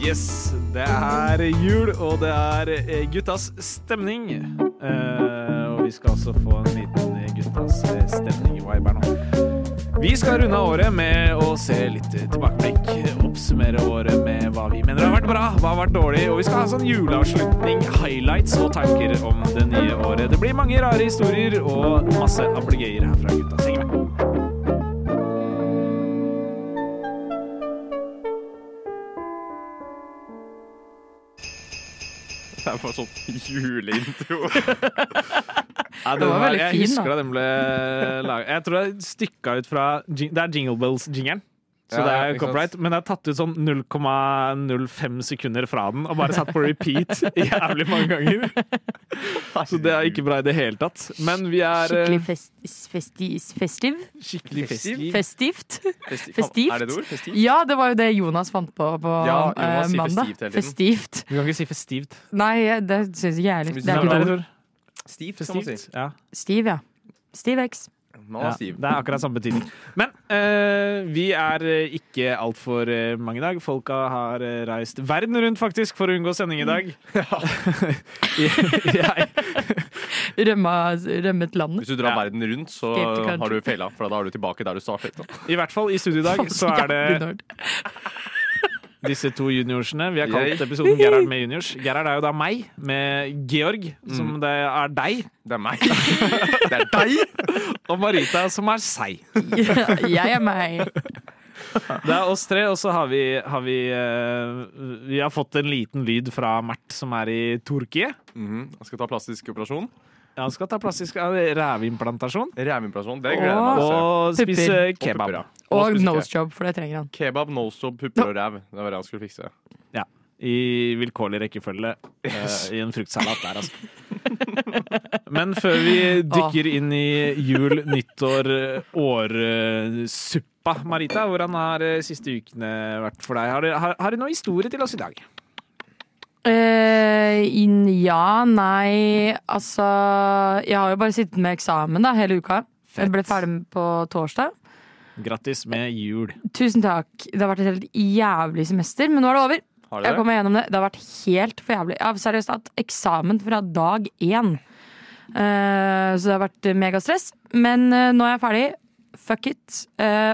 Yes, det jul, og det Guttas stemning. Og vi skal altså få en liten Guttas stemning I vibe nå. Vi skal runde året med å se litt tilbakeblikk, oppsummere året med hva vi mener har vært bra, hva har vært dårlig, og vi skal ha en sånn juleavslutning, highlights og tanker om det nye året. Det blir mange rare historier og masse ablegeier her fra Guttas stemning. Det bare sånn juleintro. Ja, det var veldig fin da. Jeg husker da den ble laget. Jeg tror det stykket ut fra, det Jingle Bells-jingeren, så det copyright, men det tatt ut sånn 0,05 sekunder fra den, og bare satt på repeat jævlig mange ganger. Så det ikke bra I det hele tatt. Men vi skikkelig festiv. Skikkelig festiv. Festivt. Det et ord? Festivt? Ja, det var jo det Jonas fant på mandag. Festivt. Du kan ikke si festivt. Nei, det synes jeg heller. Det ikke det ord. Stiv, ja. Stiv, ja. Stiv X. Ja, det akkurat samme betydning. Men vi ikke alt for mange I dag. Folka har reist verden rundt faktisk for å unngå sending I dag. Ja. Rømmet landet. Hvis du drar verden rundt, så har du feilet, for da er du tilbake der du startet. I hvert fall I studio I dag så det disse to juniorsene. Vi har kalt episoden Gerhard med juniors. Gerhard jo da meg, med Georg, som det deg. Det meg. Det deg. Og Marita, som seg. Ja, jeg meg. Det oss tre, og så vi har fått en liten lyd fra Mert, som I Tyrkia. Han skal ta plastisk operasjon. Ja, han skal ta plastisk rævimplantasjon. Det gleder jeg meg å se. Og spise kebab. Og nosejob, for det trenger han. Kebab, nosejob, pupper og ræv. Det var det han skulle fikse. Ja, I vilkårlig rekkefølge. I en fruktsalat der, altså. Men før vi dykker inn I jul, nyttår, årsuppa, Marita, hvordan har siste ukene vært for deg? Har du noen historie til oss I dag? Altså jeg har jo bare sittet med eksamen da, hele uka. Jeg ble ferdig på torsdag. Grattis med jul. Tusen takk. Det har vært et helt jævlig semester, men nå det over. Jeg kommer gjennom det. Det har vært helt for jævlig. Jeg har seriøst hatt eksamen fra dag 1. Så det har vært megastress. Men nå jeg ferdig. Fuck it.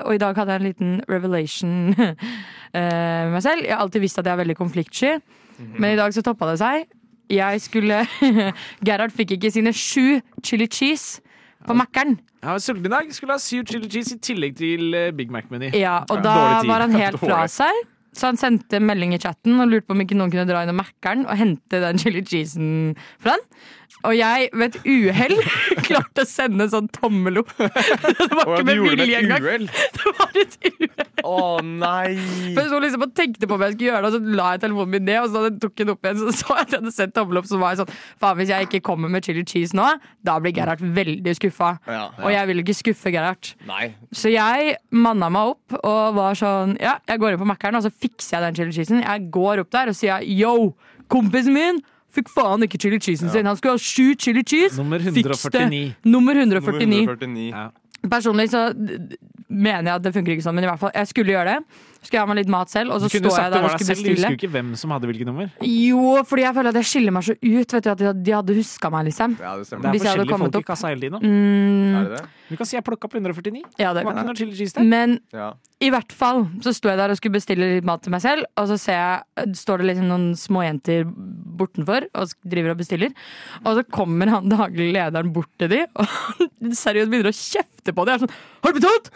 Og I dag hadde jeg en liten revelation med meg selv. Jeg har alltid visst at jeg veldig konfliktsky. Men I dag så toppet det seg. Gerhard fikk ikke sine 7 chili cheese på Mac-eren. Ja, sulten I dag skulle ha 7 chili cheese I tillegg til Big Mac-meny. Ja, og da var han helt fra seg. Så han sendte melding I chatten og lurte på om ikke noen kunne dra inn I Mac-eren og hente den chili cheesen fra han. Og jeg ved et uhell klarte å sende en sånn tommel opp. Det var ikke med vilje engang. Det var et uhell. Åh, nei. For jeg så liksom og tenkte på om jeg skulle gjøre det, og så la jeg telefonen min ned, og så tok jeg den opp igjen, så så jeg at jeg hadde sendt tommel opp, så var jeg sånn, faen, hvis jeg ikke kommer med chili cheese nå, da blir Gerhard veldig skuffet. Og jeg ville ikke skuffe Gerhard. Nei. Så jeg manna meg opp, og var sånn, ja, jeg går inn på Mac-eren, og så fikser jeg den chili cheesen. Jeg går opp der og sier, yo, kompisen min, fikk faen ikke chili cheesen sin. Han skulle ha 7 chili cheese. Nummer 149. Ja. Personlig så mener jeg at det funker ikke sånn, men I hvert fall, jeg skulle gjøre det. Skulle jeg ha meg litt mat selv, og så står jeg der og skulle bestille. Du husker ikke hvem som hadde hvilket nummer? Jo, fordi jeg føler at jeg skiller meg så ut, vet du, at de hadde husket meg, liksom. Ja, det stemmer. Det forskjellige folk I kassa hele tiden. Er det det? Du kan si jeg plukket opp 149. Ja, det kan jeg. Men I hvert fall, så står jeg der og skulle bestille litt mat til meg selv, og så ser jeg, står det liksom noen små jenter bortenfor, og driver og bestiller. Og så kommer han daglig lederen bort til de, og seriøst begynner å kjefte på det. Jeg sånn, har du betalt?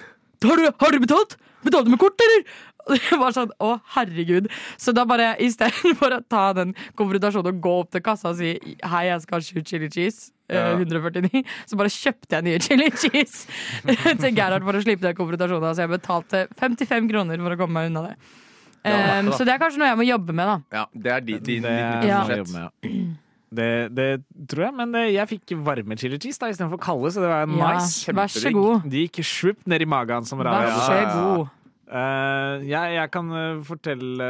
Har du betalt? Betalte du med kort, eller? Og det var sånn, å herregud. Så da bare, I stedet for å ta den konfrontasjonen og gå opp til kassa og si hei, jeg skal ha 7 chili cheese 149, så bare kjøpte jeg nye chili cheese til Gerhard for å slippe den konfrontasjonen. Så jeg betalte 55 kroner for å komme meg unna det. Så det kanskje noe jeg må jobbe med da. Ja, det din liten prosjekt. Det tror jeg, men jeg fikk varme chili cheese da, I stedet for kalde, så det var nice. Vær så god. De gikk svupp ned I magen som Vær så god. Jeg kan fortelle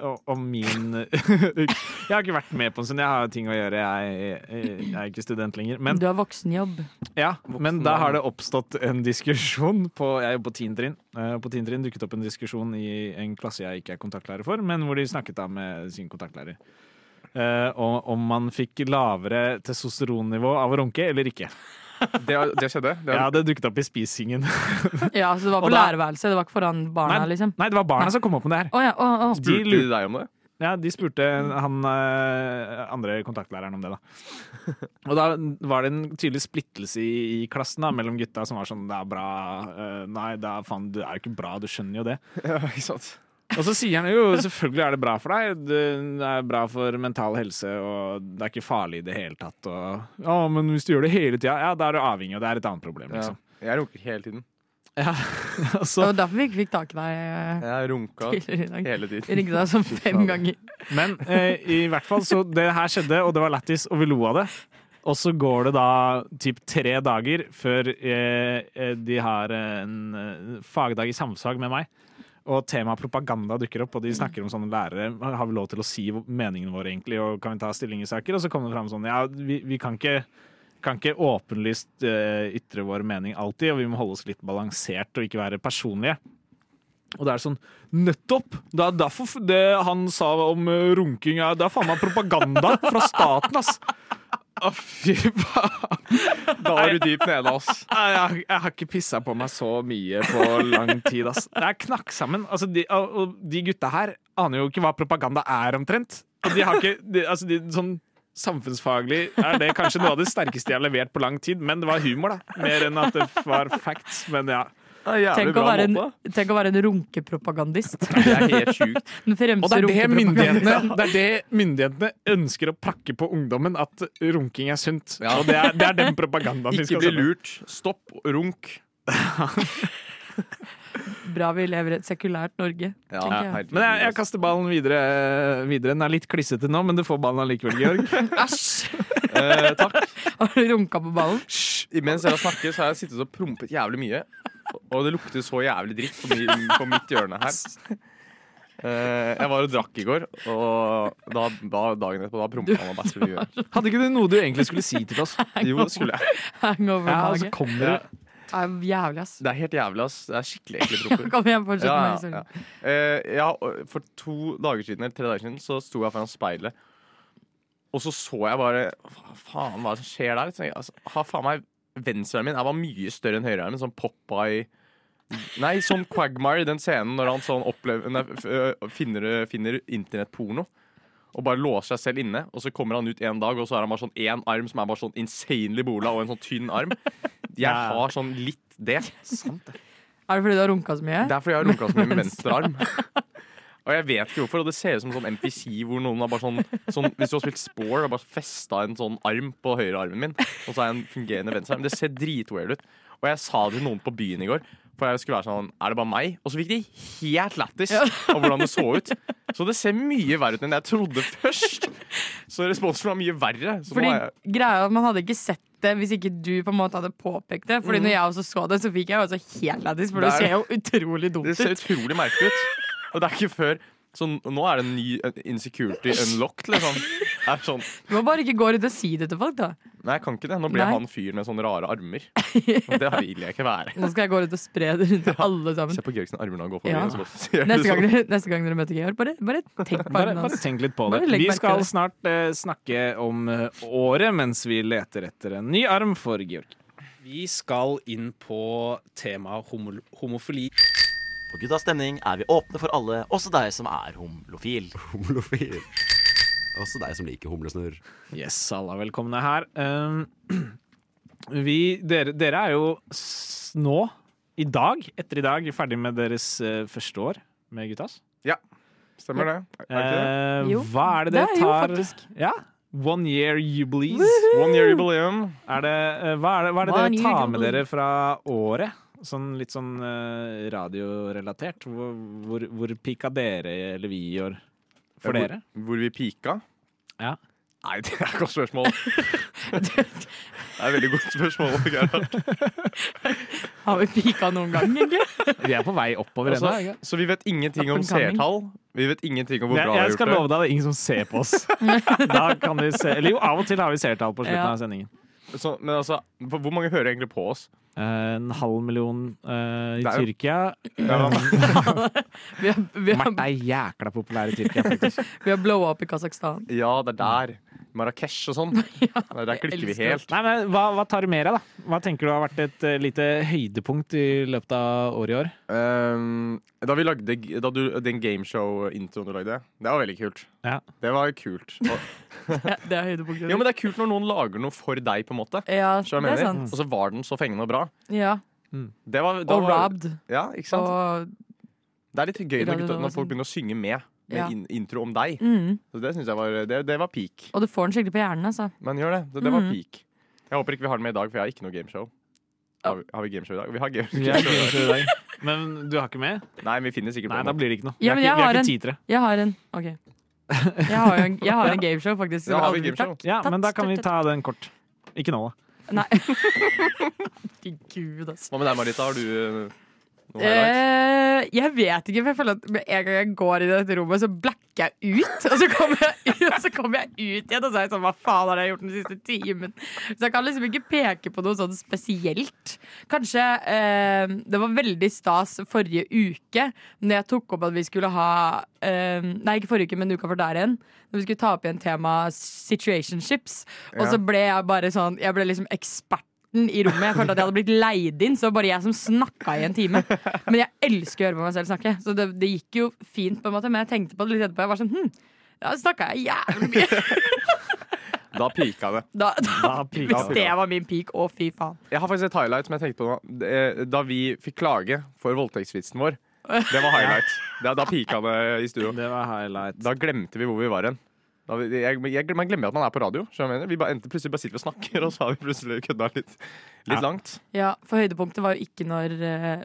om min Jeg har ikke vært med på en stund. Jeg har ting å gjøre. Jeg er ikke student lenger, men du har voksenjobb. Ja, men da har det oppstått en diskusjon jeg jobber på 10. trinn. På 10. trinn dukket opp en diskusjon i en klasse jeg ikke er kontaktlærer for, men hvor de snakket da med sin kontaktlærer om man fikk lavere testosteronnivå av å runke eller ikke. Det skjedde? Ja, det dukket opp i spisingen. Ja, så det var på lærerværelset, det var ikke foran barna, nei, liksom? Nei, det var barna som kom opp med det her. Oh. Spurte de deg om det? Ja, de spurte han andre kontaktlæreren om det, da. Og da var det en tydelig splittelse i klassen, da, mellom gutta som var sånn, det er bra, nei, det er, faen, det er ikke bra, du skjønner jo det. Ja, ikke sant? Og så sier han jo, selvfølgelig er det bra for deg, det er bra for mental helse, og det er ikke farlig i det hele tatt. Ja, men hvis du gjør det hele tiden, ja, da er du avhengig, og det er et annet problem, liksom. Ja, jeg runker hele tiden. Ja, altså. Og derfor vi ikke fikk tak i deg. Jeg runka hele tiden. Jeg ringte deg som 5 ganger. Men i hvert fall, så det her skjedde, og det var lættis, og vi lo av det. Og så går det da typ 3 dager før de har en fagdag i samsag med meg. Og temaet propaganda dukker opp, og de snakker om sånne lærere. Har vi lov til å si meningene våre egentlig, og kan vi ta stilling i saker? Og så kommer det frem sånn, ja, vi kan ikke åpenlyst ytre vår mening alltid, og vi må holde oss litt balansert og ikke være personlige. Og det er sånn, nettopp! Det er derfor det han sa om runking, ja, det er faen meg propaganda fra staten, ass! Å, fy faen. Da var du dypt nede, ass. Jeg har ikke pisset på meg så mye på lang tid, ass. Det er knakk sammen. Altså, de gutta her aner jo ikke hva propaganda er omtrent. Og de har ikke... sånn samfunnsfaglig er det kanskje noe av det sterkeste de har levert på lang tid, men det var humor, da. Mer enn at det var facts, men ja. Tenk å være en runkepropagandist. Det er helt sjukt. Og det er det myndighetene ønsker å prakke på ungdommen, at runking er sunt. Ja. Og det er den propagandaen. Ikke bli lurt. Stopp, runk. Bra vi lever i et sekulært Norge. Ja, men jeg kaster ballen videre. Den er litt klissete nå, men du får ballen allikevel, Georg. Æsj! Takk. Har du runka på ballen? Mens jeg snakker, så har jeg sittet og prompet jævlig mye. Og det lukter så jævlig dritt på mitt hjørne her. Jeg var og drakk i går, og dagen etterpå, da prompet han meg best. Hadde ikke det noe du egentlig skulle si til oss? Jo, skulle jeg. Ja, så kommer det. Det er jævlig, ass. Det er helt jævlig, ass. Det er skikkelig ekle propper. Kom igjen, fortsett med det. For 2 dager siden, eller 3 dager siden, så sto jeg foran speilet. Og så jeg bare, faen, hva som skjer der? Jeg, altså, faen meg, venstrearmen min er bare mye større enn høyrearmen, sånn Popeye. Nei, som Quagmire, den scenen når han sånn finner internettporno. Og bare låser seg selv inne, og så kommer han ut en dag, og så har han bare sånn en arm som er bare sånn insanely bola, og en sånn tynn arm. Jeg har sånn litt det. Sant det. Er det fordi du har runket så mye? Det er fordi jeg har runket så mye med venstre arm. Og jeg vet ikke hvorfor, og det ser ut som en sånn NPC, hvor noen har bare sånn hvis du har spilt Spore, og bare festet en sånn arm på høyre armen min, og så er en fungerende venstre arm. Det ser dritweird ut. Og jeg sa det til noen på byen i går, for jeg skulle være sånn, er det bare meg? Og så fikk de helt lættis av hvordan det så ut. Så det ser mye verre ut enn jeg trodde først. Så responsen var mye verre. Fordi greia er at man hadde ikke sett det hvis ikke du på en måte hadde påpekt det. Fordi når jeg også så det, så fikk jeg også helt lættis, for det ser jo utrolig dumt ut. Det ser utrolig merkelig ut. Og det er ikke før... Så nå er det en ny insecurity unlocked, liksom. Sånn. Du må bare ikke gå rundt og si det til folk, da. Nei, jeg kan ikke det. Nå blir han fyr med sånne rare armer. Det vil jeg ikke være. Nå skal jeg gå rundt og spre det rundt til alle sammen. Se på Georg sine armer når han går forbi. Ja. Neste gang dere møter Georg, bare tenk litt på det. Vi skal snart snakke om året mens vi leter etter en ny arm for Georg. Vi skal inn på temaet homofili. På Guttas stemning er vi åpne for alle, også deg som er homofil. Homofil. Også deg som liker humlesnurr. Yes, alle er velkomne her. Dere er jo nå, i dag, etter i dag, ferdig med deres første år med Guttas. Ja, stemmer det. Hva er det dere tar? Ja, 1 year jubileum. Hva er det dere tar med dere fra året? Sånn litt sånn radiorelatert. Hvor pika dere, eller vi i år? For dere? Hvor vi pika? Ja. Nei, det er godt spørsmål. Det er veldig godt spørsmål, Gerhard. Har vi pika noen gang, egentlig? Vi er på vei oppover ennå. Altså, så vi vet ingenting om seertall. Vi vet ingenting om hvor bra vi har gjort det. Jeg skal love deg, det er ingen som ser på oss. Da kan vi se, eller jo, av og til har vi seertall på slutten av sendingen. Så, men altså, hvor mange hører egentlig på oss? 500,000 i Tyrkia. Marta er jækla populær i Tyrkia, faktisk. Vi har blow up i Kazakhstan. Ja, det er der. Marrakech og sånn. Ja, der klikker vi helt. Nei, men hva tar du mer av, da? Hva tenker du har vært et lite høydepunkt i løpet av året i år? Da vi lagde den gameshow-introen du lagde, det var veldig kult. Ja. Det var kult. Det er høydepunktet. Ja, men det er kult når noen lager noe for deg, på en måte. Ja, det er sant. Og så var den så fengende og bra. Ja. Og robbed. Ja, ikke sant? Og... Det er litt gøy når folk begynner å synge med. Med intro om deg. Så det synes jeg var, det var peak. Og du får den skikkelig på hjernen, altså. Men gjør det, det var peak. Jeg håper ikke vi har den med i dag, for jeg har ikke noe gameshow. Har vi gameshow i dag? Vi har gameshow i dag. Men du har ikke med? Nei, vi finner sikkert på. Nei, da blir det ikke noe. Ja, vi har ikke titere. Jeg har en, jeg har en gameshow, faktisk. Ja, har vi gameshow? Ja, men da kan vi ta den kort. Ikke nå, da. Nei. Gud, altså. Hva med deg, Marita? Har du... jeg vet ikke, for jeg føler at med en gang jeg går i dette rommet, så blacker jeg ut. Og så kommer jeg ut igjen, og så er jeg sånn, hva faen har jeg gjort den siste timen? Så jeg kan liksom ikke peke på noe sånn spesielt. Kanskje det var veldig stas forrige uke, når jeg tok opp at vi skulle ha nei, ikke forrige uke, men uka for der igjen, når vi skulle ta opp igjen tema situationships. Og så ble jeg bare sånn, jeg ble liksom ekspert i rommet. Jeg følte at jeg hadde blitt leid inn, så bare jeg som snakket i en time. Men jeg elsker å høre på meg selv snakke, så det gikk jo fint på en måte. Men jeg tenkte på det litt etterpå. Jeg var sånn, da snakket jeg jævlig mye. Da pika det. Det var min pik, å fy faen. Jeg har faktisk et highlight som jeg tenkte på nå. Da vi fikk klage for voldtektsvitsen vår, det var highlight. Da pika det i studio. Det var highlight. Da glemte vi hvor vi var hen. Man glemmer at man er på radio. Vi plutselig bare sitter og snakker, og så har vi plutselig kødda litt langt. Ja, for høydepunktet var jo ikke når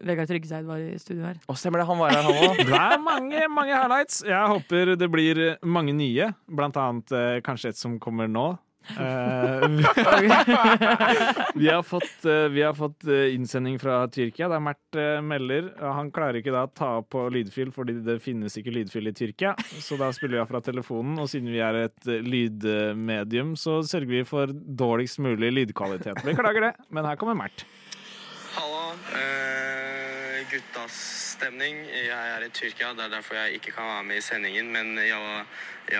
Vegard Tryggseid var i studio her. Å, stemmer det, han var her, han også. Det er mange highlights. Jeg håper det blir mange nye. Blant annet kanskje et som kommer nå. Vi har fått innsending fra Tyrkia der Mert melder. Han klarer ikke da å ta på lydfil, fordi det finnes ikke lydfil i Tyrkia. Så da spiller vi fra telefonen, og siden vi er et lydmedium, så sørger vi for dårligst mulig lydkvalitet. Beklager det, men her kommer Mert. Hallo, Guttas stemning. Jeg er i Tyrkia, det er derfor jeg ikke kan være med i sendingen, men jeg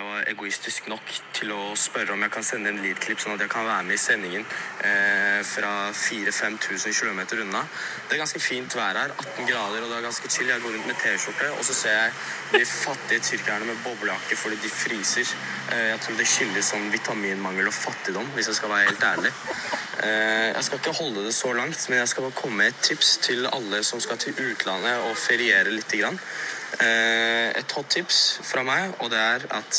var egoistisk nok til å spørre om jeg kan sende en lydklipp sånn at jeg kan være med i sendingen fra 4-5 tusen kilometer unna. Det er ganske fint vær her, 18 grader, og det er ganske chill. Jeg går rundt med t-skjorte, og så ser jeg de fattige tyrkerne med boblejakke fordi de fryser. Jeg tror det skyldes sånn vitaminmangel og fattigdom, hvis jeg skal være helt ærlig. Jeg skal ikke holde det så langt, men jeg skal bare komme med et tips til alle som skal til utlandet og feriere litt grann. Et hot tips fra meg, og det er at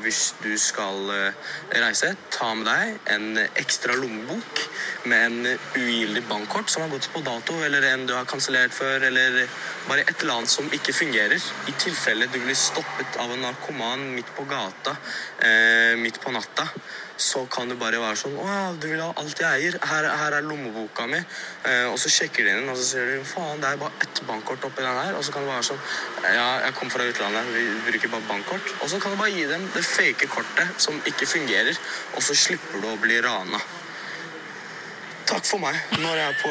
hvis du skal reise, ta med deg en ekstra lommebok med en ugyldig bankkort som har gått på dato, eller en du har kansellert før, eller bare et eller annet som ikke fungerer, i tilfelle du blir stoppet av en narkoman midt på gata, midt på natta. Så kan du bare være sånn, du vil ha alt jeg eier, her er lommeboka mi. Og så sjekker de den, og så sier du, faen, det er bare ett bankkort oppi den her. Og så kan du være sånn, ja, jeg kom fra utlandet, vi bruker bare bankkort. Og så kan du bare gi dem det fake kortet som ikke fungerer, og så slipper du å bli rana. Takk for meg. Nå er jeg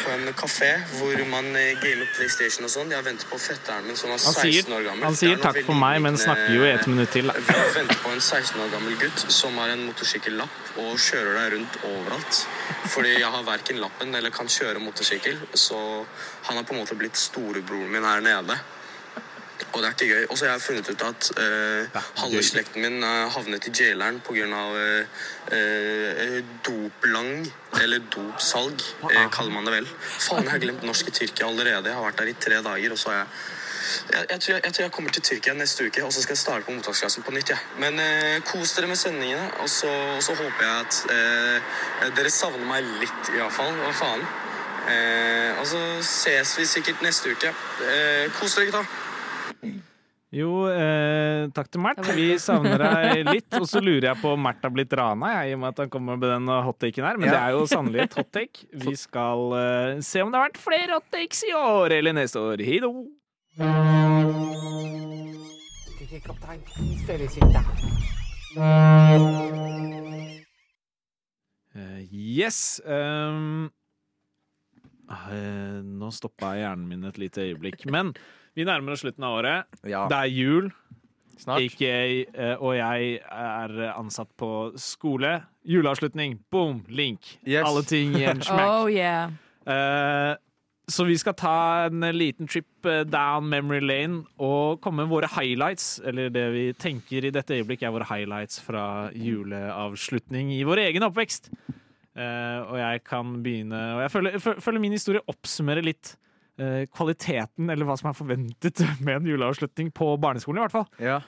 på en kafé hvor man gamer PlayStation og sånn. Jeg venter på fetteren min som var 16 år gammel. Han sier takk for meg, men snakker jo i et minutt til. Jeg venter på en 16 år gammel gutt som har en motorsykkellapp og kjører deg rundt overalt. Fordi jeg har hverken lappen eller kan kjøre motorsykkel, så han har på en måte blitt storebroren min her nede. Og det er ikke gøy. Og så har jeg funnet ut at halve slekten min havnet i jaileren på grunn av doplang, eller dopsalg, kaller man det vel. Faen, jeg har glemt norsk i Tyrkia allerede. Jeg har vært der i 3 dager, og så har jeg tror jeg kommer til Tyrkia neste uke, og så skal jeg starte på mottaksklassen på nytt, ja. Men kos dere med sendingene, og så håper jeg at dere savner meg litt, i hvert fall. Hva faen? Og så ses vi sikkert neste uke. Kos dere, gutta! Jo, takk til Mert. Vi savner deg litt. Og så lurer jeg på om Mert har blitt rana, jeg, i og med at han kommer med den hot-taken her. Men det er jo sannelig et hot-take. Vi skal se om det har vært flere hot-takes i år eller neste år. Hei då! Yes. Nå stoppet hjernen min et lite øyeblikk. Men... vi nærmer oss slutten av året. Ja. Det er jul. Snart. Ikke, og jeg er ansatt på skole. Juleavslutning. Boom. Link. Yes. Alle ting i en smekk. Oh, yeah. Så vi skal ta en liten trip down memory lane og komme med våre highlights, eller det vi tenker i dette øyeblikk er våre highlights fra juleavslutning i vår egen oppvekst. Og jeg kan begynne, og jeg føler min historie oppsummerer litt kvaliteten, eller hva som er forventet med en juleavslutning på barneskolen i hvert fall. Ja.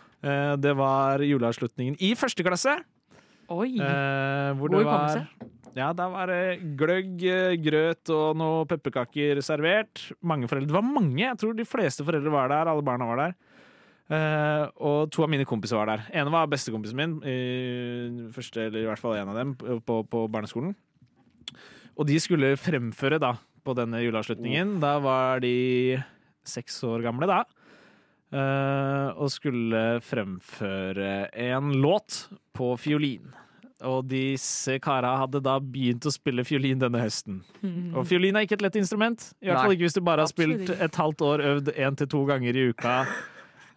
Det var juleavslutningen i første klasse. Oi! Hvor det var, ja, der var det gløgg, grøt og noen pepperkaker servert. Mange foreldre. Det var mange. Jeg tror de fleste foreldre var der. Alle barna var der. Og to av mine kompiser var der. En var bestekompisen min, første, eller i hvert fall en av dem, på barneskolen. Og de skulle fremføre da på denne juleavslutningen. Da var de 6 år gamle da, og skulle fremføre en låt på fiolin. Og disse kara hadde da begynt å spille fiolin denne høsten. Og fiolin er ikke et lett instrument, i hvert fall ikke hvis du bare har spilt et halvt år, øvd 1 til 2 ganger i uka,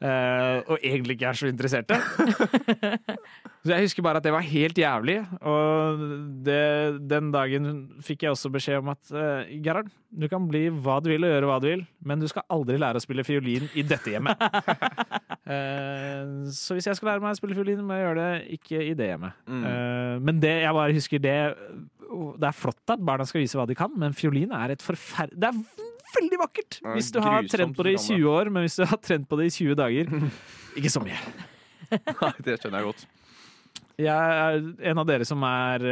og egentlig ikke er så interesserte. Så jeg husker bare at det var helt jævlig. Og den dagen fikk jeg også beskjed om at Gerhard, du kan bli hva du vil og gjøre hva du vil, men du skal aldri lære å spille fiolin i dette hjemmet. Så hvis jeg skal lære meg å spille fiolin, må jeg gjøre det ikke i det hjemmet. Men det jeg bare husker, det er flott at barna skal vise hva de kan, men fiolin er et forferdelig... det er veldig vakkert hvis du har trent på det i 20 år, men hvis du har trent på det i 20 dager, ikke så mye. Det skjønner jeg godt. Jeg er en av dere som har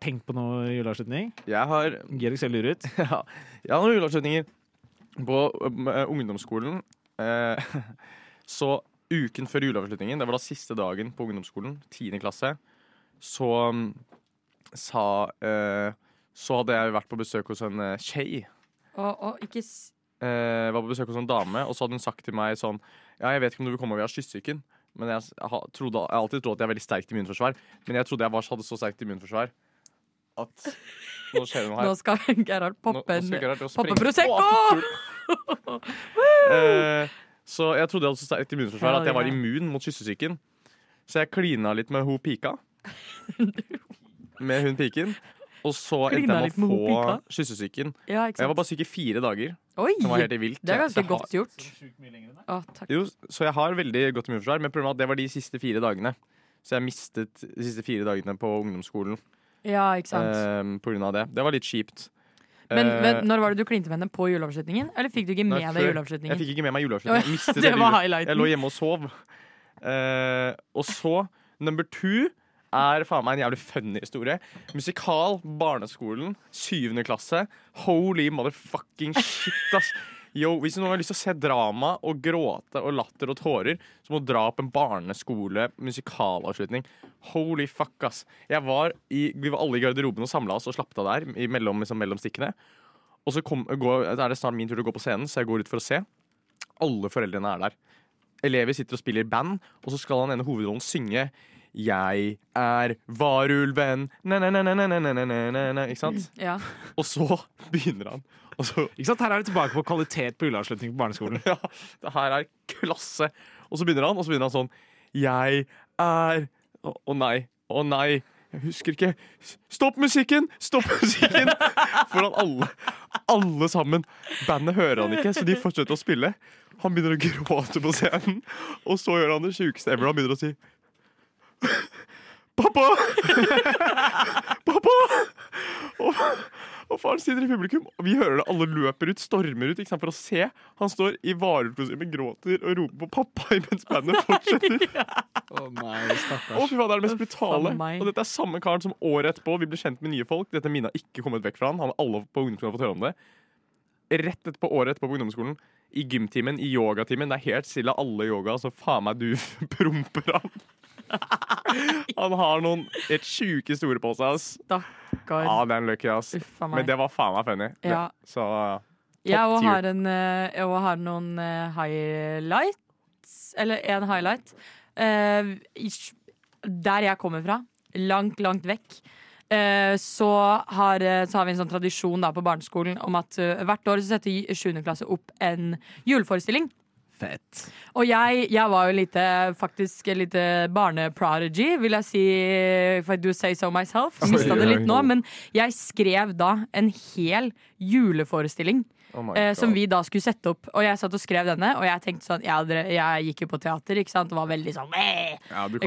tenkt på noe juleavslutning. Jeg har... Georg ser lurer ut. Ja, jeg har noen juleavslutninger på ungdomsskolen. Så uken før juleavslutningen, det var da siste dagen på ungdomsskolen, 10. klasse, så hadde jeg vært på besøk hos en tjej. Var på besøk hos en dame, og så hadde hun sagt til meg sånn, ja, jeg vet ikke om du vil komme over, jeg har kyssyken. Men jeg har alltid trodd at jeg er veldig sterkt immunforsvar. Men jeg trodde jeg hadde så sterkt immunforsvar at nå skjer det noe her. Nå skal Gerhard poppe Prosecco! Så jeg trodde jeg hadde så sterkt immunforsvar at jeg var immun mot kyssesyken. Så jeg klina litt med hun piken. Og så endte jeg med å få kyssesyken. Ja, jeg var bare syk i 4 dager. Oi, det var helt vilt. Det er ganske godt gjort. Så jeg har veldig godt immunforsvar, men problemet er at det var de siste 4 dagene. Så jeg mistet de siste 4 dagene på ungdomsskolen. Ja, ikke sant. På grunn av det. Det var litt kjipt. Men når var det du klinte med henne på juleavslutningen? Eller fikk du ikke med deg juleavslutningen? Jeg fikk ikke med meg juleavslutningen. Det var highlighten. Jeg lå hjemme og sov. Og så, number 2... er faen meg en jævlig funny historie. Musikal, barneskolen, 7. klasse. Holy motherfucking shit, ass. Yo, hvis noen har lyst til å se drama og gråte og latter og tårer, så må du dra opp en barneskole musikalavslutning. Holy fuck, ass. Vi var alle i garderoben og samlet oss og slappet av der, mellom stikkene. Og så er det snart min tur til å gå på scenen, så jeg går ut for å se. Alle foreldrene er der. Elever sitter og spiller band, og så skal han ene hovedrollen synge «Jeg er varulven», næ, ikke sant? Ja. Og så begynner han. Ikke sant? Her er vi tilbake på kvalitet på juleavslutning på barneskolen. Ja, det her er klasse. Og så begynner han, sånn «Jeg er...» Å nei, jeg husker ikke. Stopp musikken! Foran alle sammen. Bandet hører han ikke, så de fortsetter å spille. Han begynner å gråte på scenen, og så gjør han det sjukeste ever. Han begynner å si Pappa! Og faren sitter i publikum, og vi hører det. Alle løper ut, stormer ut, ikke sant, for å se. Han står i varulvkostyme, gråter og roper på pappa mens bandet fortsetter. Å, fy faen, det er det mest brutale. Og dette er samme karen som året etterpå vi ble kjent med nye folk. Dette minnet har ikke kommet vekk fra han. Alle på ungdomsskolen har fått høre om det. Rett etterpå, året etterpå på ungdomsskolen, i gymtimen, i yogatimen. Det er helt stille alle yoga, så faen meg du promper han. Han har noen helt syke store på seg, ass. Stakkar. Ja, det er en løkke, ass. Uffa meg. Men det var faen meg funny. Ja. Så, jeg også har, noen highlights, eller en highlight. Der jeg kommer fra, langt vekk, så har vi en sånn tradisjon da på barneskolen om at hvert år så setter 7. klasse opp en juleforestilling. Fett. Og jeg var jo faktisk lite barneprodigy, vil jeg si, if I do say so myself. Mistet det litt nå, men jeg skrev da en hel juleforestilling. Som vi da skulle sette opp. Og jeg satt og skrev denne, og jeg tenkte sånn, jeg gikk jo på teater, ikke sant, og var veldig sånn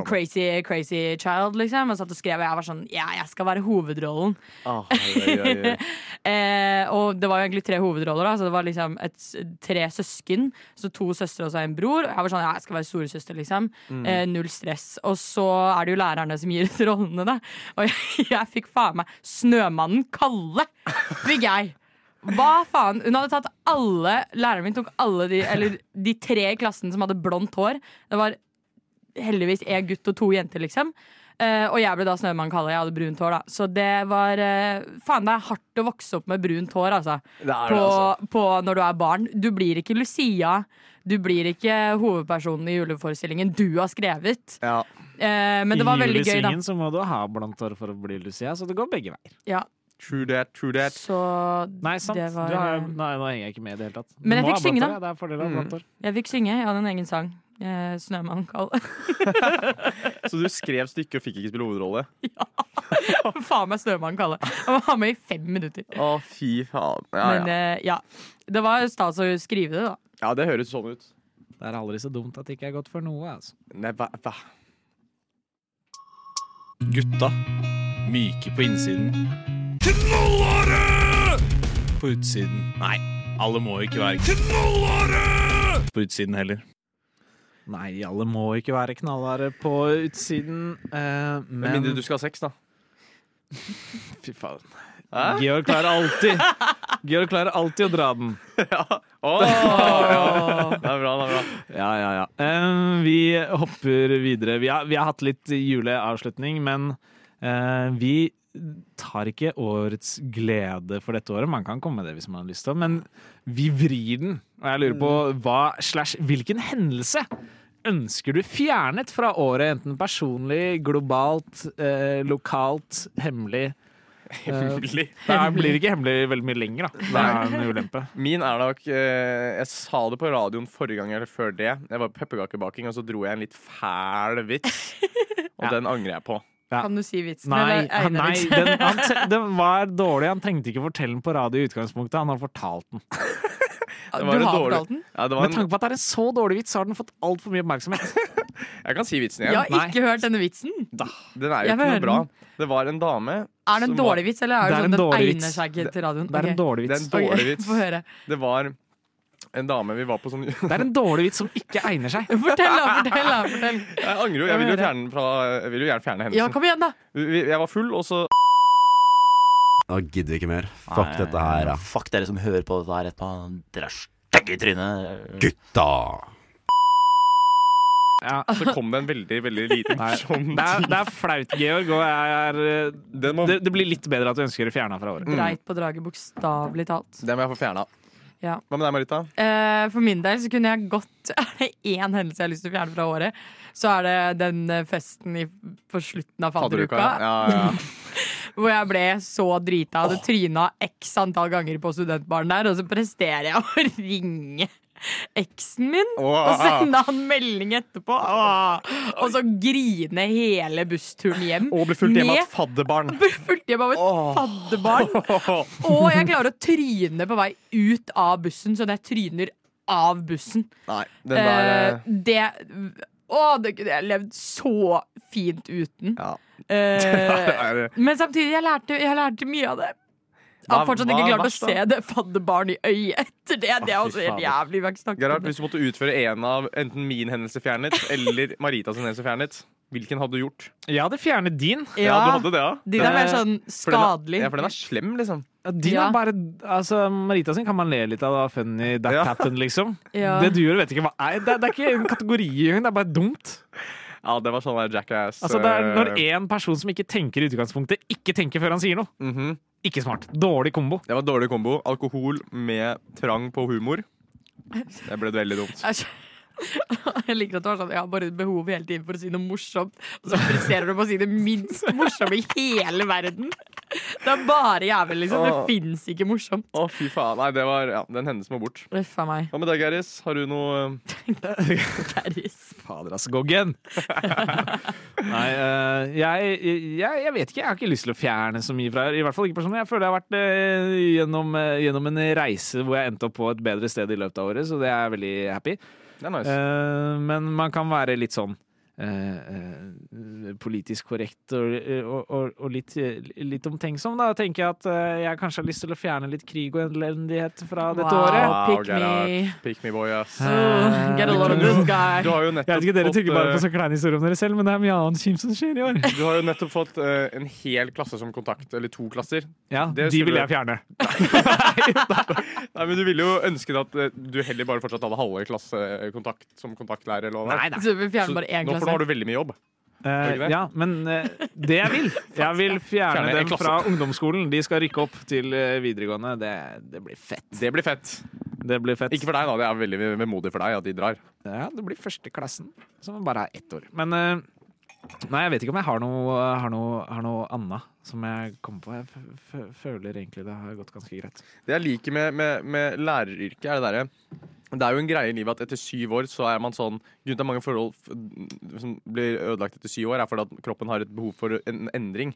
crazy child liksom. Jeg satt og skrev, og jeg var sånn, jeg skal være hovedrollen. Og det var jo egentlig 3 hovedroller da. Så det var liksom 3 søsken, så 2 søstre og så en bror. Og jeg var sånn, jeg skal være storesøster liksom. Null stress. Og så er det jo lærerne som gir ut rollene da. Og jeg fikk faen meg Snømannen Kalle fikk jeg. Hva faen? Hun hadde tatt alle, læreren min tok alle de 3 i klassen som hadde blondt hår. Det var heldigvis 1 gutt og 2 jenter liksom. Og jeg ble da Snømann Kalle, jeg hadde brunt hår da. Så det var, faen det er hardt å vokse opp med brunt hår altså. På når du er barn. Du blir ikke Lucia, du blir ikke hovedpersonen i juleforestillingen du har skrevet. Ja. Men det var veldig gøy da. I julesingen så må du ha blondt hår for å bli Lucia, så det går begge veier. Ja. True that. Så nei, sant. Var, nei, nå henger jeg ikke med i det hele tatt. Men jeg fikk synge da. Det er fordeler av blant år. Jeg fikk synge, jeg hadde en egen sang. Snømann Kalle. Så du skrev stykket og fikk ikke spille hovedrolle? Ja. Faen meg Snømann Kalle. Jeg må ha med i 5 minutter. Å, fy faen. Men ja, det var stas å skrive det da. Ja, det høres sånn ut. Det er aldri så dumt at det ikke er godt for noe, altså. Nei, hva? Gutta. Myke på innsiden. Knollare! På utsiden. Nei, alle må ikke være knollare! På utsiden heller. Nei, alle må ikke være knallare på utsiden. Men mindre du skal ha sex da. Fy faen. Georg klarer alltid å dra den. Ja. Ja. Det er bra. Ja. Vi hopper videre. Vi har hatt litt juleavslutning, men vi tar ikke årets glede for dette året. Man kan komme med det hvis man har lyst til, men vi vrir den. Og jeg lurer på hvilken hendelse ønsker du fjernet fra året, enten personlig, globalt, lokalt, hemmelig. Hemmelig? Det blir ikke hemmelig veldig mye lenger da. Det er en ulempe. Min er nok, jeg sa det på radioen forrige gang eller før det, jeg var på pepperkakebaking, og så dro jeg en litt fæl vits, og den angrer jeg på. Ja. Kan du si vitsen? Nei, den var dårlig. Han trengte ikke fortelle den på radio i utgangspunktet. Han har fortalt den. Du har fortalt den? Ja, med tanke på at det er en så dårlig vits, så har den fått alt for mye oppmerksomhet. Jeg kan si vitsen igjen. Jeg har ikke hørt denne vitsen da. Den er jo ikke noe bra. Det var en dame. Er det en dårlig vits, eller er det sånn den egner seg ikke til radioen? Det er en dårlig vits. Det var en dame vi var på sånn. Det er en dårlig vits som ikke egner seg. Fortell. Jeg angrer jo, jeg vil jo gjerne fjerne hendelsen. Ja, kom igjen da. Jeg var full, og så nå gidder vi ikke mer. Fuck dette her da. Fuck dere som hører på dette her etterpå. Dere er stegge i trynet. Gutta! Ja, så kom det en veldig liten sånn. Det er flaut, Georg, og det blir litt bedre at du ønsker å fjerne fra året. Dreit på draget, bokstavelig talt. Det må jeg få fjernet. Ja. Hva med deg, Marita? For min del så kunne jeg godt. Er det en hendelse jeg har lyst til å fjerne fra året, så er det den festen på slutten av faderuka. Ja. Hvor jeg ble så drita. Jeg hadde tryna x antall ganger på studentbaren der, og så presterer jeg å ringe eksen min og sende han melding etterpå og så grine hele bussturen hjem og bli fulgt hjem av et faddebarn og jeg klarer å tryne på vei ut av bussen, så jeg tryner av bussen. Nei, den der det kunne jeg levd så fint uten. Men samtidig jeg lærte mye av det. Jeg har fortsatt ikke klart å se det faddebarn i øyet etter det. Det er også helt jævlig vi har ikke snakket om. Gerhard, hvis du måtte utføre en av enten min hendelse fjernet eller Maritas hendelse fjernet, hvilken hadde du gjort? Jeg hadde fjernet din. Ja, du hadde det, ja. Din er mer sånn skadelig. Ja, for den er slem, liksom. Din er bare, altså Marita sin kan man le litt av, funny that happened liksom. Det du gjør vet ikke hva er. Det er ikke en kategori, det er bare dumt. Ja, det var sånn der jackass. Altså det er når en person som ikke tenker i utgangspunktet, ikke tenker før han sier noe. Mm-hmm. Ikke smart, dårlig kombo. Det var dårlig kombo, alkohol med trang på humor. Det ble veldig dumt. Jeg liker at du har sånn, jeg har bare behov hele tiden for å si noe morsomt, og så presserer du på å si det minst morsomme i hele verden. Det er bare jævlig liksom, det finnes ikke morsomt. Å fy faen, nei det var, den hendelsen var bort. Røffa meg. Hva med deg, Geris? Har du noe... Geris. Fader, ass, goggen. Nei, jeg vet ikke, jeg har ikke lyst til å fjerne så mye fra her, i hvert fall ikke personlig. Jeg føler jeg har vært gjennom en reise hvor jeg endte opp på et bedre sted i løpet av året, så det er veldig happy. Det er nice. Men man kan være litt sånn politisk korrekt og litt omtenksom da. Tenker jeg at jeg kanskje har lyst til å fjerne litt krig og elendighet fra dette året. Pick me boy ass. Get a lot of this guy. Jeg vet ikke, dere trykker bare på så kleine historier om dere selv, men det er mye annet kjimt som skjer i år. Du har jo nettopp fått en hel klasse som kontakt, eller 2 klasser. Ja, det de vil jeg fjerne. Nei, men du ville jo ønske at du heller bare fortsatt hadde halve klassekontakt som kontaktlærer eller noe. Nei. Så vi fjerner bare 1 klasse. For nå har du veldig mye jobb. Det jeg vil fjerne dem fra ungdomsskolen. De skal rykke opp til videregående. Det blir fett. Ikke for deg da, det er veldig vemodig for deg at de drar. Ja, det blir første klassen som bare er 1 år. Men nei, jeg vet ikke om jeg har noe annet som jeg kommer på. Jeg føler egentlig det har gått ganske greit. Det jeg liker med læreryrket er det der. Det er jo en greie i livet at etter 7 år så er man sånn, grunnen til mange forhold som blir ødelagt etter 7 år er fordi at kroppen har et behov for en endring.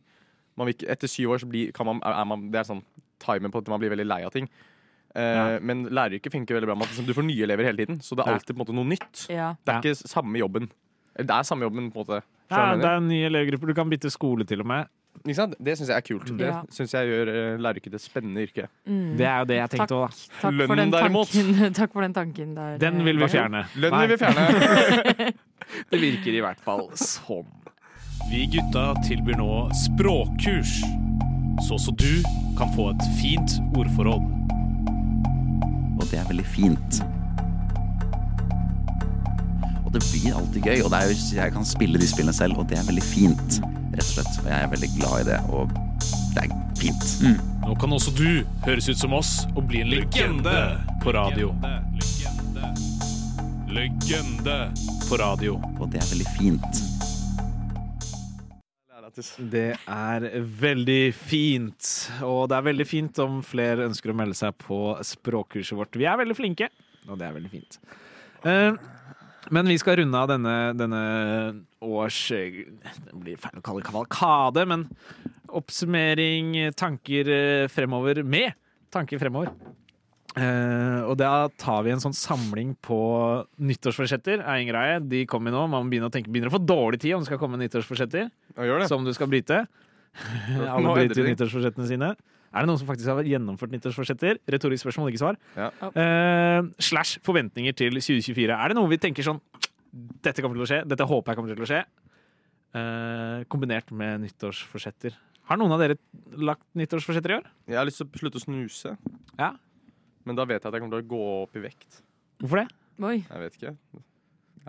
Etter 7 år så det er sånn timen på at man blir veldig lei av ting. Men læreryrket funker veldig bra med at du får nye elever hele tiden, så det er alltid på en måte noe nytt. Det er ikke samme jobben. Eller det er samme jobben på en måte. Det er nye elevgrupper, du kan bytte skole til og med. Ikke sant? Det synes jeg er kult. Det synes jeg gjør læreryrket et spennende yrke. Det er jo det jeg tenkte også. Takk for den tanken der. Den vil vi fjerne. Lønnen vil vi fjerne. Det virker i hvert fall sånn. Vi gutta tilbyr nå språkkurs, så du kan få et fint ordforråd. Og det er veldig fint. Og det blir alltid gøy, og det er jo, jeg kan spille de spillene selv, og det er veldig fint. Rett og slett, og jeg er veldig glad i det, og det er fint. Nå kan også du høres ut som oss og bli en legende på radio. Legende på radio. Og det er veldig fint. Det er veldig fint, og det er veldig fint om flere ønsker å melde seg på språkkurset vårt. Vi er veldig flinke, og det er veldig fint. Men vi skal runde av denne års, det blir feil å kalle kavalkade, men oppsummering, tanker fremover. Og da tar vi en sånn samling på nyttårsforsetter, er en greie. De kommer nå, man begynner å få dårlig tid om det skal komme nyttårsforsetter, som du skal bryte. Alle bryter nyttårsforsettene sine. Er det noen som faktisk har gjennomført nyttårsforsetter? Retorisk spørsmål, ikke svar. / forventninger til 2024. Er det noe vi tenker sånn, dette kommer til å skje, dette håper jeg kommer til å skje, kombinert med nyttårsforsetter? Har noen av dere lagt nyttårsforsetter i år? Jeg har lyst til å slutte å snuse. Ja. Men da vet jeg at jeg kommer til å gå opp i vekt. Hvorfor det? Oi. Jeg vet ikke.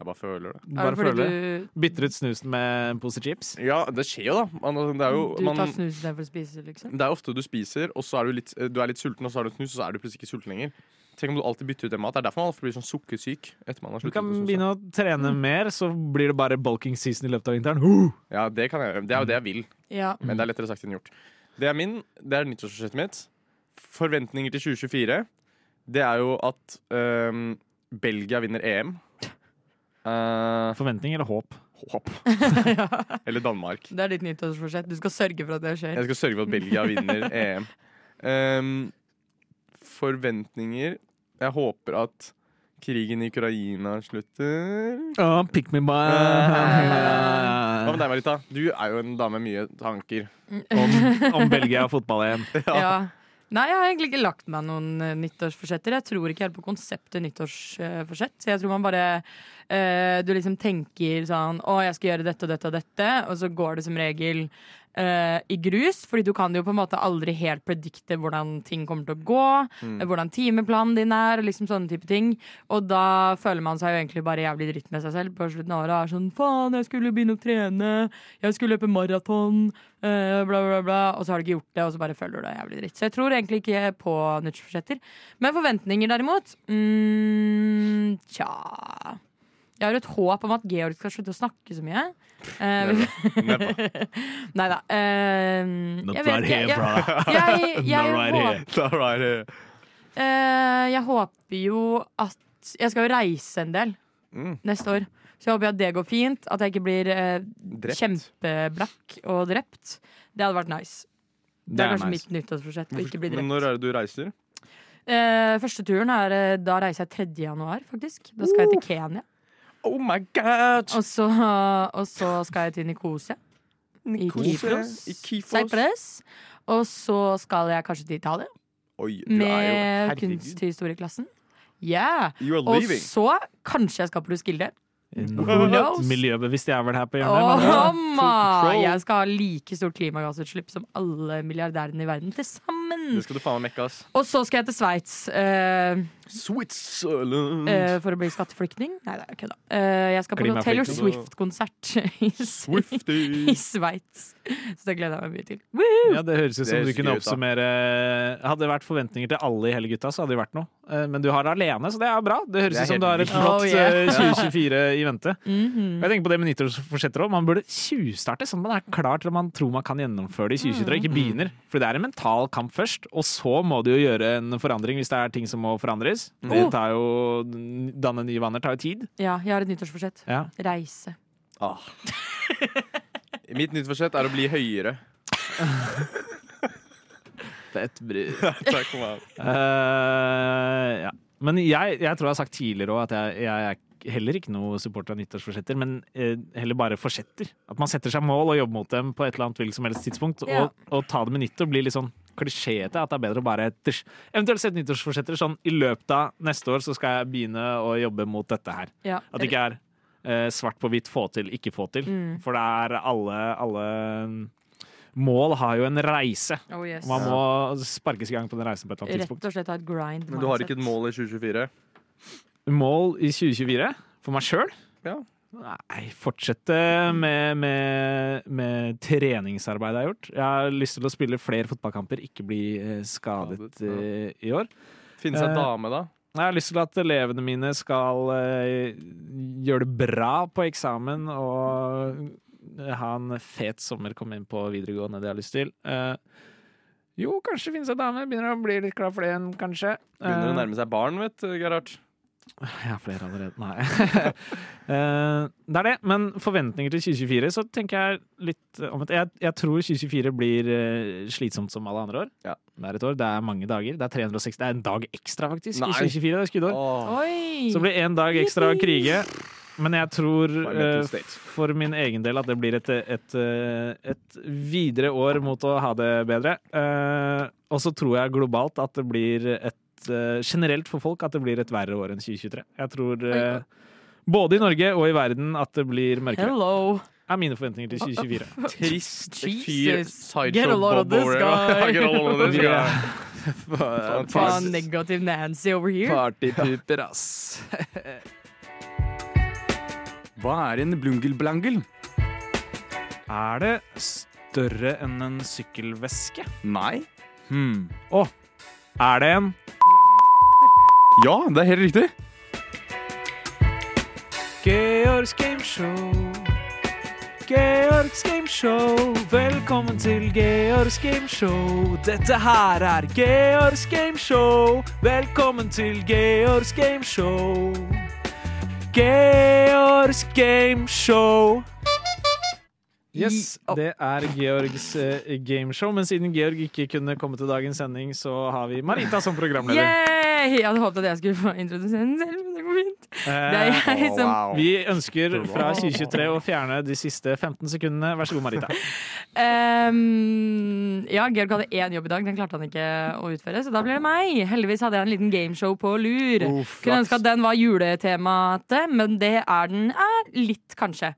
Jeg bare føler det. Bytter ut snusen med en pose chips? Ja, det skjer jo da. Du tar snusen der for å spise, liksom? Det er ofte du spiser, og så er du er litt sulten, og så har du snus, og så er du plutselig ikke sulten lenger. Tenk om du alltid bytter ut en mat. Det er derfor man alltid blir sånn sukkersyk etter man har sluttet. Du kan begynne å trene mer, så blir det bare bulking season i løpet av vinteren. Ja, det kan jeg gjøre. Det er jo det jeg vil. Ja. Men det er lettere sagt enn gjort. Det er nyttårsforsettet mitt. Forventninger til 2024, det er jo at Belgia vinner EM. Forventning eller håp. Ja. Eller Danmark. Det er ditt nyttårsforsett. Du skal sørge for at det skjer. Jeg skal sørge for at Belgia vinner EM. Forventninger. Jeg håper at krigen i Ukraina slutter. Pick me by. Hva med deg, Marita? Du er jo en dame med mye tanker om Belgia og fotball-EM. Ja. Nei, jeg har egentlig ikke lagt meg noen nyttårsforsetter. Jeg tror ikke helt på konseptet nyttårsforsett. Så jeg tror man bare du liksom tenker sånn, jeg skal gjøre dette og dette og dette. Og så går det som regel i grus, fordi du kan jo på en måte aldri helt predikte hvordan ting kommer til å gå, hvordan timeplanen din er, og liksom sånne type ting. Og da føler man seg jo egentlig bare jævlig dritt med seg selv på slutten av året, er sånn, faen, jeg skulle begynne å trene, jeg skulle løpe maraton, bla bla bla, og så har du ikke gjort det, og så bare føler du deg jævlig dritt. Så jeg tror egentlig ikke på nyttårsforsetter. Men forventninger derimot, tja... Jeg har et håp om at Georg skal slutte å snakke så mye. Neida. Not right here, bro. Not right here. Jeg håper jo at... Jeg skal jo reise en del neste år. Så jeg håper at det går fint. At jeg ikke blir kjempeblakk og drept. Det hadde vært nice. Det er kanskje mitt nyttårsforsett å ikke bli drept. Men når er det du reiser? Første turen er... Da reiser jeg 3. januar, faktisk. Da skal jeg til Kenya. Oh my god! Og så skal jeg til Nikosia. I Kypros. Cyprus. Og så skal jeg kanskje til Italia. Oi, du med kunsthistorieklassen. Yeah. Og så kanskje jeg skal på Roskilde. Miljøbevisst jeg var her på hjørnet. Jeg skal ha like stort klimagassutslipp som alle milliardærene i verden til sammen. Det skal du faen meg mekke, ass. Og så skal jeg til Sveits. Switzerland. For å bli skatteflyktning. Nei, det er ikke da. Jeg skal på Taylor Swift-konsert i Sveits. Så det gleder jeg meg mye til. Woo! Ja, det høres ut som du kunne oppsummere. Hadde det vært forventninger til alle i hele gutta, så hadde det vært noe. Men du har det alene, så det er bra. Det høres ut som du har et flott 2024 i vente. Jeg tenker på det med nyttårsforsetter også. Man burde 20-starte sånn at man er klar til at man tror man kan gjennomføre det i 2023, ikke begynner. For det er en mental kamp først, og så må du jo gjøre en forandring hvis det er ting som må forandres. Det tar jo, danne nye vaner tar jo tid. Ja, jeg har et nyttårsforsett. Ja. Reise. Mitt nyttårsforsett er å bli høyere. Fett brud. Takk for meg. Ja. Men jeg tror jeg har sagt tidligere også at jeg er heller ikke noe supporter av nyttårsforsetter, men heller bare forsetter. At man setter seg mål og jobber mot dem på et eller annet hvilket som helst tidspunkt, og ta det med nytt og bli litt sånn klisjéete, at det er bedre å bare eventuelt sette nyttårsforsetter sånn, i løpet av neste år så skal jeg begynne å jobbe mot dette her. Ja. At det ikke er svart på hvitt, få til, ikke få til. For det er alle mål har jo en reise. Man må sparkes i gang på den reisen på et eller annet tidspunkt. Rett og slett ha et grind. Men du har ikke et mål i 2024? Mål i 2024 for meg selv? Ja. Nei, fortsette med treningsarbeid jeg har gjort. Jeg har lyst til å spille flere fotballkamper, ikke bli skadet i år. Finnes det en dame da? Jeg har lyst til at elevene mine skal gjøre det bra på eksamen og ha en fet sommer, komme inn på videregående, det jeg har lyst til. Jo, kanskje finnes det en dame, begynner å bli litt klar for det igjen, kanskje. Begynner å nærme seg barn, vet du, Gerhard. Jeg har flere allerede, nei. Det er det, men forventninger til 2024, så tenker jeg litt om at jeg tror 2024 blir slitsomt som alle andre år. Ja. Det er et år, det er mange dager, det er 360, det er en dag ekstra faktisk i 2024, det er skuddår. Så blir en dag ekstra å krige, men jeg tror for min egen del at det blir et videre år mot å ha det bedre. Og så tror jeg globalt at det blir generelt for folk at det blir et verre år enn 2023. Jeg tror både i Norge og i verden at det blir mørkere. Hello. Er mine forventninger til 2024. Trist fyr. Get a lot of this guy. Get a lot of this guy. Faen negativ Nancy over here. Partypuper, ass. Hva er en blungelblangel? Er det større enn en sykkelveske? Nei. Er det en? Ja, det er helt riktig. Georgs Gameshow. Georgs Gameshow. Velkommen til Georgs Gameshow. Dette her er Georgs Gameshow. Velkommen til Georgs Gameshow. Georgs Gameshow. Yes, det er Georgs gameshow. Men siden Georg ikke kunne komme til dagens sending, så har vi Marita som programleder. Jeg hadde håpet at jeg skulle få introdusere den selv, men det går fint. Vi ønsker fra 2023 å fjerne de siste 15 sekundene. Vær så god, Marita. Ja, Georg hadde én jobb i dag, den klarte han ikke å utføre, så da ble det meg. Heldigvis hadde jeg en liten gameshow på lur. Kunne ønske at den var juletemaet, men det er den litt kanskje.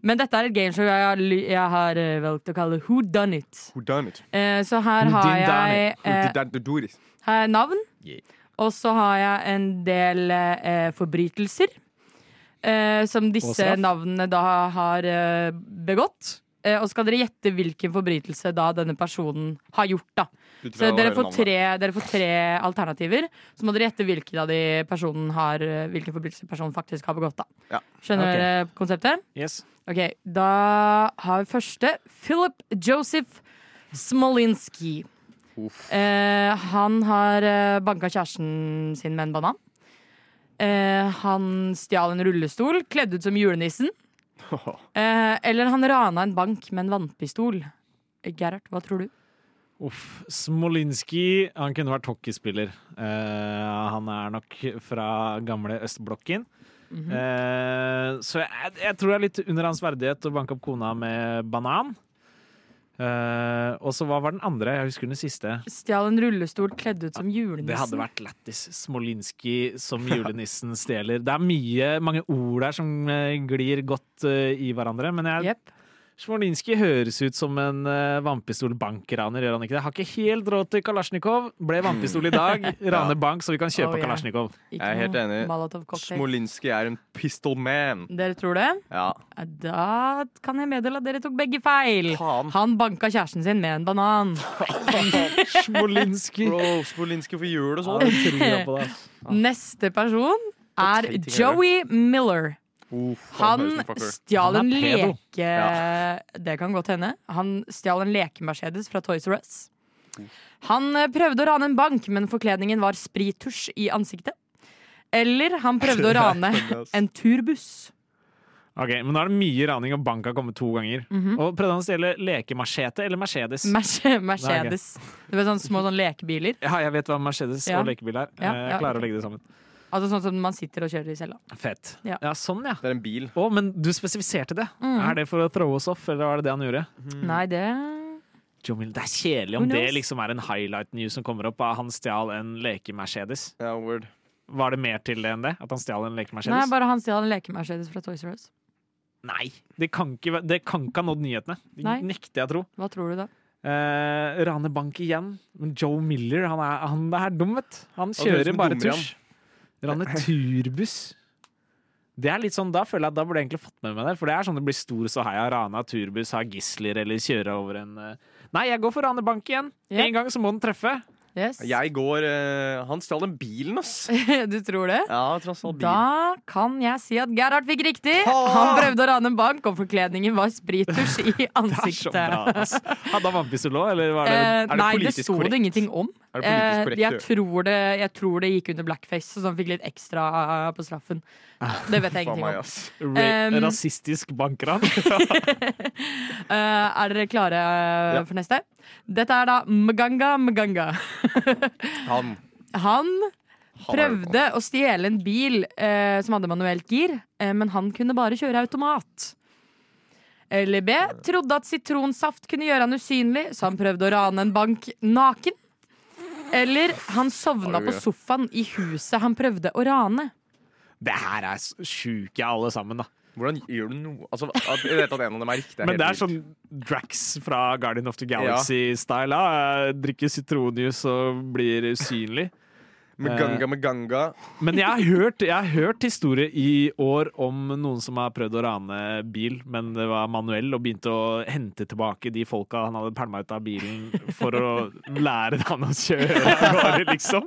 Men dette er et gameshow jeg har valgt å kalle Who Done It. Who Done It. Så her har jeg har jeg navn, og så har jeg en del forbrytelser som disse navnene da har begått. Og skal dere gjette hvilken forbrytelse da denne personen har gjort da. Så dere får tre alternativer. Så må dere gjette hvilken av de personen har, hvilken forbrytelse personen faktisk har begått da. Ja. Skjønner dere konseptet? Yes. Ok, da har vi første Philip Joseph Smolinski. Han har banket kjæresten sin med en banan. Han stjal en rullestol, kledd ut som julenissen. Eller han rana en bank med en vannpistol. Gerhard, hva tror du? Uff, Smolinski, han kunne vært hockeyspiller. Han er nok fra gamle Østblokken. Så jeg tror det er litt under hans verdighet å banke opp kona med banan. Og så hva var den andre? Jeg husker den siste. Stjal en rullestol kledd ut som julenissen. Det hadde vært lættis. Smolinski som julenissen stjeler. Det er mange ord der som glir godt i hverandre. Men Smolinski høres ut som en vannpistol-bankraner. Gjør han ikke det? Har ikke helt råd til Kalashnikov. Ble vannpistol i dag. Rane bank, så vi kan kjøpe Kalashnikov. Jeg er helt enig. Smolinski er en pistolman. Dere tror det? Ja. Da kan jeg meddele at dere tok begge feil. Han banka kjæresten sin med en banan. Smolinski. Bro, Smolinski for jul og sånn. Neste person er Joey Miller. Han stjal en leke. Det kan godt hende. Han stjal en lekemercedes fra Toys R Us. Han prøvde å rane en bank, men forkledningen var sprittusj i ansiktet. Eller han prøvde å rane en turbuss. Ok, men nå er det mye raning, og bank har kommet 2 ganger. Og prøvde han å stjele lekemarchete eller Mercedes? Mercedes. Det var sånne små lekebiler. Ja, jeg vet hva Mercedes og lekebil er. Jeg klarer å legge det sammen. Altså sånn som man sitter og kjører i selv da. Fett. Ja, sånn ja. Det er en bil. Men du spesifiserte det. Er det for å throw us off, eller var det det han gjorde? Nei, det... Jo, men det er kjedelig om det liksom er en highlight news som kommer opp. Han stjal en lekemercedes. Ja, word. Var det mer til det enn det? At han stjal en lekemercedes? Nei, bare han stjal en lekemercedes fra Toys R Us. Nei, det kan ikke ha nådd nyhetene. Det nekter jeg å tro. Hva tror du da? Rane bank igjen. Men Joe Miller, han er dummet. Han kjører bare tusj. Ranne turbuss. Det er litt sånn, da føler jeg at da burde jeg egentlig fått med meg det, for det er sånn det blir stor så heia rana turbuss, ha gissler eller kjøre over en... Nei, jeg går for Rane bank igjen. En gang så må den treffe. Yes. Jeg går... Han stjal den bilen, ass. Du tror det? Ja, jeg tror han stjal bilen. Da kan jeg si at Gerhard fikk riktig. Han prøvde å rane en bank, og forkledningen var sprittusj i ansiktet. Det er så bra, ass. Hadde han vannpistol også, eller var det... Nei, det sto korrekt? Det ingenting om. Jeg tror det gikk under blackface, så han fikk litt ekstra på straffen. Det vet jeg ingenting om. Rasistisk bankran. Er dere klare for neste? Dette er da Mganga. Han prøvde å stjele en bil som hadde manuelt gir, men han kunne bare kjøre automat. Eller B, trodde at sitronsaft kunne gjøre han usynlig, så han prøvde å rane en bank naken. Eller han sovna på sofaen i huset han prøvde å rane. Det her er sjuke alle sammen da. Hvordan gjør du noe? Altså, jeg vet at en av dem er riktig. Men det er sånn Drax fra Guardians of the Galaxy-style. Drikker sitronjus og blir usynlig. Mganga. Men jeg har hørt historie i år om noen som har prøvd å rane bil, men det var manuell og begynte å hente tilbake de folka han hadde pælma ut av bilen for å lære han å kjøre, liksom.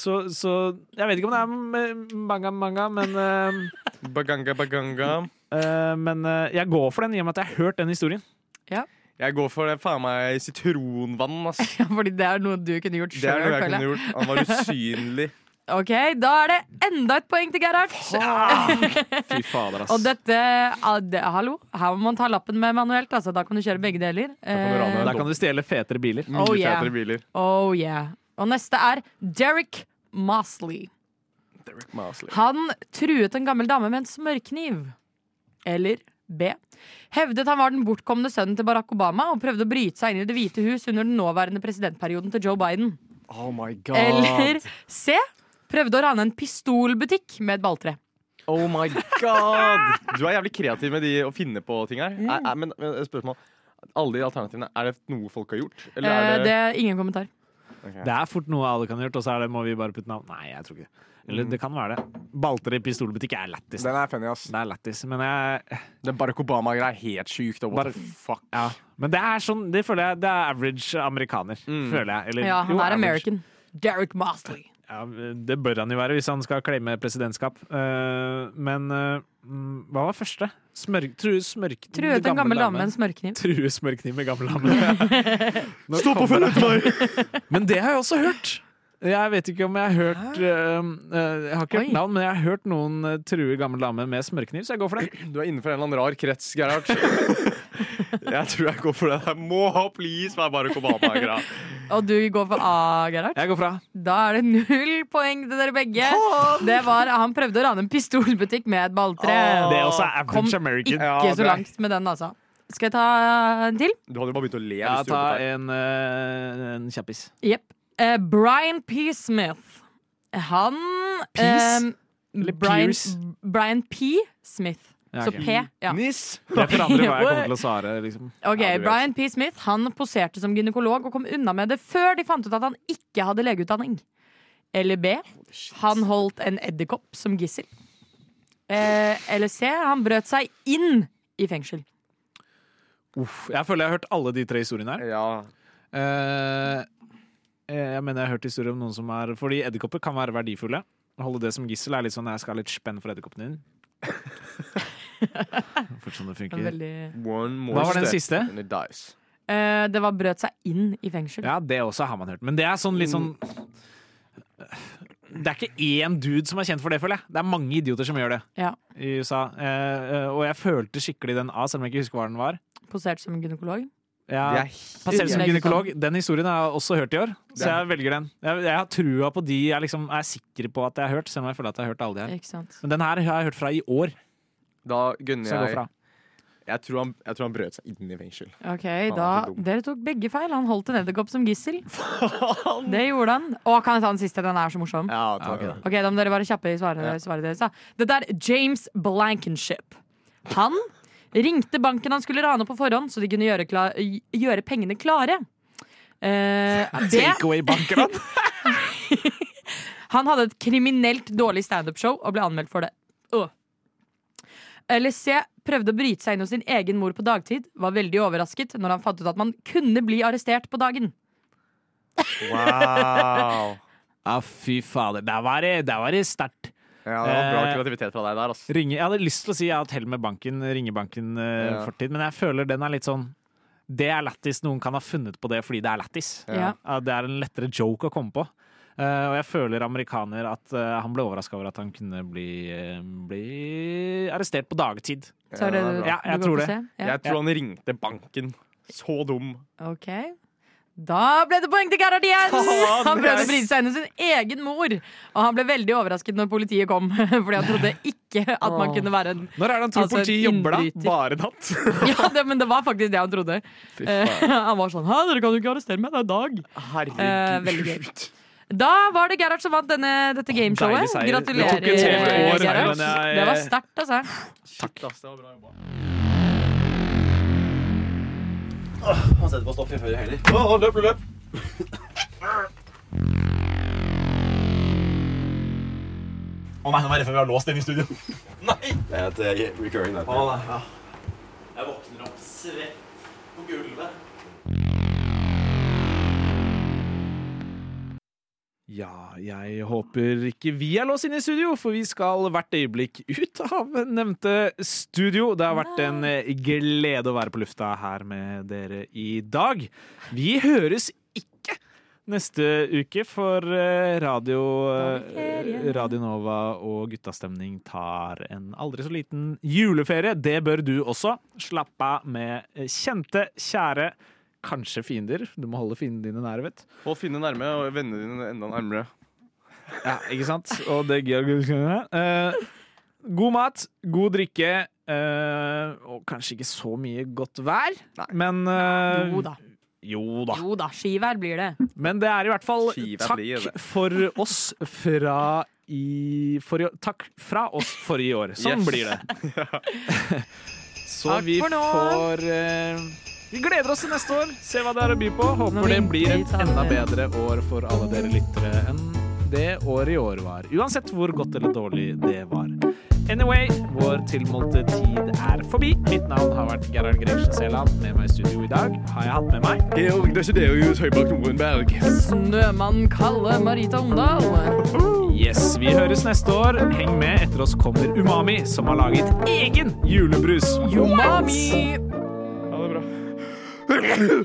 Så jeg vet ikke om det er Mganga, men men jeg går for den i og med at jeg har hørt den historien. Ja. Jeg går for det, faen meg, sitronvann, ass. Fordi det er noe du kunne gjort selv. Det er noe jeg kunne gjort. Han var usynlig. Ok, da er det enda et poeng til Gerhard. Fy fader, ass. Og dette, hallo, her må man ta lappen med manuelt, altså. Da kan du kjøre begge deler. Da kan du stjele fetere biler. Oh yeah. Og neste er Derek Masley. Han truet en gammel dame med en smørkniv. Eller... B. Hevdet han var den bortkomne sønnen til Barack Obama og prøvde å bryte seg inn i Det hvite hus under den nåværende presidentperioden til Joe Biden. Oh my god. Eller C. Prøvde å rane en pistolbutikk med et balltre. Oh my god! Du er jævlig kreativ med de å finne på ting her. Men spørsmål, alle de alternativene, er det noe folk har gjort? Eller er det... det er ingen kommentar. Okay. Det er fort noe alle kan gjort, og så er det, må vi bare putte navn. Nei, jeg tror ikke. Eller det kan være det. Balter i pistolbutikk er lættis. Den er funny, ass. Det er lættis, men jeg... Den Barack Obama-greia er helt sykt. What the fuck? Ja. Men det er sånn, det føler jeg, det er average amerikaner, føler jeg. Eller, ja, han jo, er American. Derek Masley. Ja, det bør han jo være hvis han skal klemme presidentskap. Men hva var første? True en gammel dame med en smørkniv. True smørkniv med gammel dame. Stå på følge til meg! Men det har jeg også hørt. Jeg vet ikke om jeg har hørt jeg har ikke hørt navn, men jeg har hørt noen true gammel dame med smørkniv, så jeg går for det. Du er innenfor en eller annen rar krets, Gerhard. Jeg tror jeg går for det. Jeg må ha please meg bare Obama-greia. Og du går for A, Gerhard? Jeg går for A. Da er det 0 poeng til dere begge. Det var, han prøvde å rane en pistolbutikk med et balltre. Det er også average American. Kom ikke så langt med den, altså. Skal jeg ta en til? Du hadde jo bare begynt å le. Ja, ta en kjappis. Jepp. Brian P Smith. Han Brian P Smith. Ja, okay. Så P, ja. Nice. Det forandrer hva jeg kommer til å svare, liksom. Okay, ja, Brian P Smith, han poserte som gynekolog og kom unna med det før de fant ut at han ikke hadde legeutdanning. Eller B, han holdt en edderkopp som gissel. Eller C, han brøt seg inn i fengsel. Uff, jeg føler jeg har hørt alle de tre historiene her. Ja. Jeg mener jeg har hørt historier om noen som er... Fordi edderkopper kan være verdifulle. Å holde det som gissel er litt sånn, jeg skal ha litt spenn for edderkoppen din. Fortsatt sånn det funker. Veldig... Hva var den siste? Det var brøt seg inn i fengsel. Ja, det også har man hørt. Men det er sånn litt sånn... Det er ikke én dude som er kjent for det, føler jeg. Det er mange idioter som gjør det i USA. Og jeg følte skikkelig den A, selv om jeg ikke husker hva den var. Posert som gynekolog. Ja, passert som gynekolog. Den historien har jeg også hørt i år, så jeg velger den. Jeg har trua på de jeg liksom er sikker på at jeg har hørt, selv om jeg føler at jeg har hørt alle de her. Men den her har jeg hørt fra i år. Da gunner jeg tror han brøt seg inn i fengsel. Ok, da, dere tok begge feil. Han holdt en edderkopp som gissel. Det gjorde han. Å, kan jeg ta den siste? Den er så morsom. Ja, ok, da må dere være kjappe i svaret deres. Det der James Blankenship. Han ringte banken han skulle rane på forhånd, så de kunne gjøre pengene klare. Take away banken. Han hadde et kriminelt dårlig stand-up-show og ble anmeldt for det. Eller C, prøvde å bryte seg inn hos sin egen mor på dagtid. Var veldig overrasket når han fant ut at man kunne bli arrestert på dagen. Wow. Ah, fy fader, der var det sterkt. Ja, det var bra kreativitet fra deg der, altså. Jeg hadde lyst til å si jeg har et hell med banken, ringebanken fortid, men jeg føler den er litt sånn, det er lættis, noen kan ha funnet på det fordi det er lættis. Ja. Det er en lettere joke å komme på. Og jeg føler amerikaner at han ble overrasket over at han kunne bli arrestert på dagtid. Så er det jeg tror det. Ja. Jeg tror han ringte banken. Så dum. Ok. Da ble det poeng til Gerhard igjen. Han prøvde å bryte seg inn hos sin egen mor, og han ble veldig overrasket når politiet kom, fordi han trodde ikke at man kunne være en... Når er det han tror politiet jobber da? Bare natt? Ja, men det var faktisk det han trodde. Han var sånn, hæ, dere kan jo ikke arrestere meg, det er dag. Herregud. Da var det Gerhard som vant dette gameshowet. Gratulerer, Gerhard. Det var sterkt, altså. Takk, det var bra jobba. Han setter på stopp i førre heller. Løp. Nei, nå er jeg redd for vi har låst den i studio. Nei! Det er et recurring der. Ja. Jeg våkner opp svett på gulvet. Ja, jeg håper ikke vi er låst inne i studio, for vi skal hvert øyeblikk ut av nevnte studio. Det har vært en glede å være på lufta her med dere i dag. Vi høres ikke neste uke, for Radio Nova og Guttas stemning tar en aldri så liten juleferie. Det bør du også. Slapp av med kjente, kjære, kanskje fiender. Du må holde fiendene dine nære, vet. Hold fiendene nærme, og vennene dine enda nærmere. Ja, ikke sant? Og det er god mat, god drikke, og kanskje ikke så mye godt vær. Nei. Men... Jo da, skivær blir det. Men det er i hvert fall takk for oss fra Takk fra oss forrige år. Sånn blir det. Ja. Så vi får vi gleder oss til neste år. Se hva det er å by på. Håper det blir et enda bedre år for alle dere lyttere enn det året i år var. Uansett hvor godt eller dårlig det var. Anyway, vår tilmålte tid er forbi. Mitt navn har vært Gerhard Grøsselsland. Med meg i studio i dag har jeg hatt med meg Georg, det er ikke det å gjøre høybak noen berg. Snømann kalle Marita Ondal. Yes, vi høres neste år. Heng med, etter oss kommer Umami, som har laget egen julebrus. Umami! Ha det bra.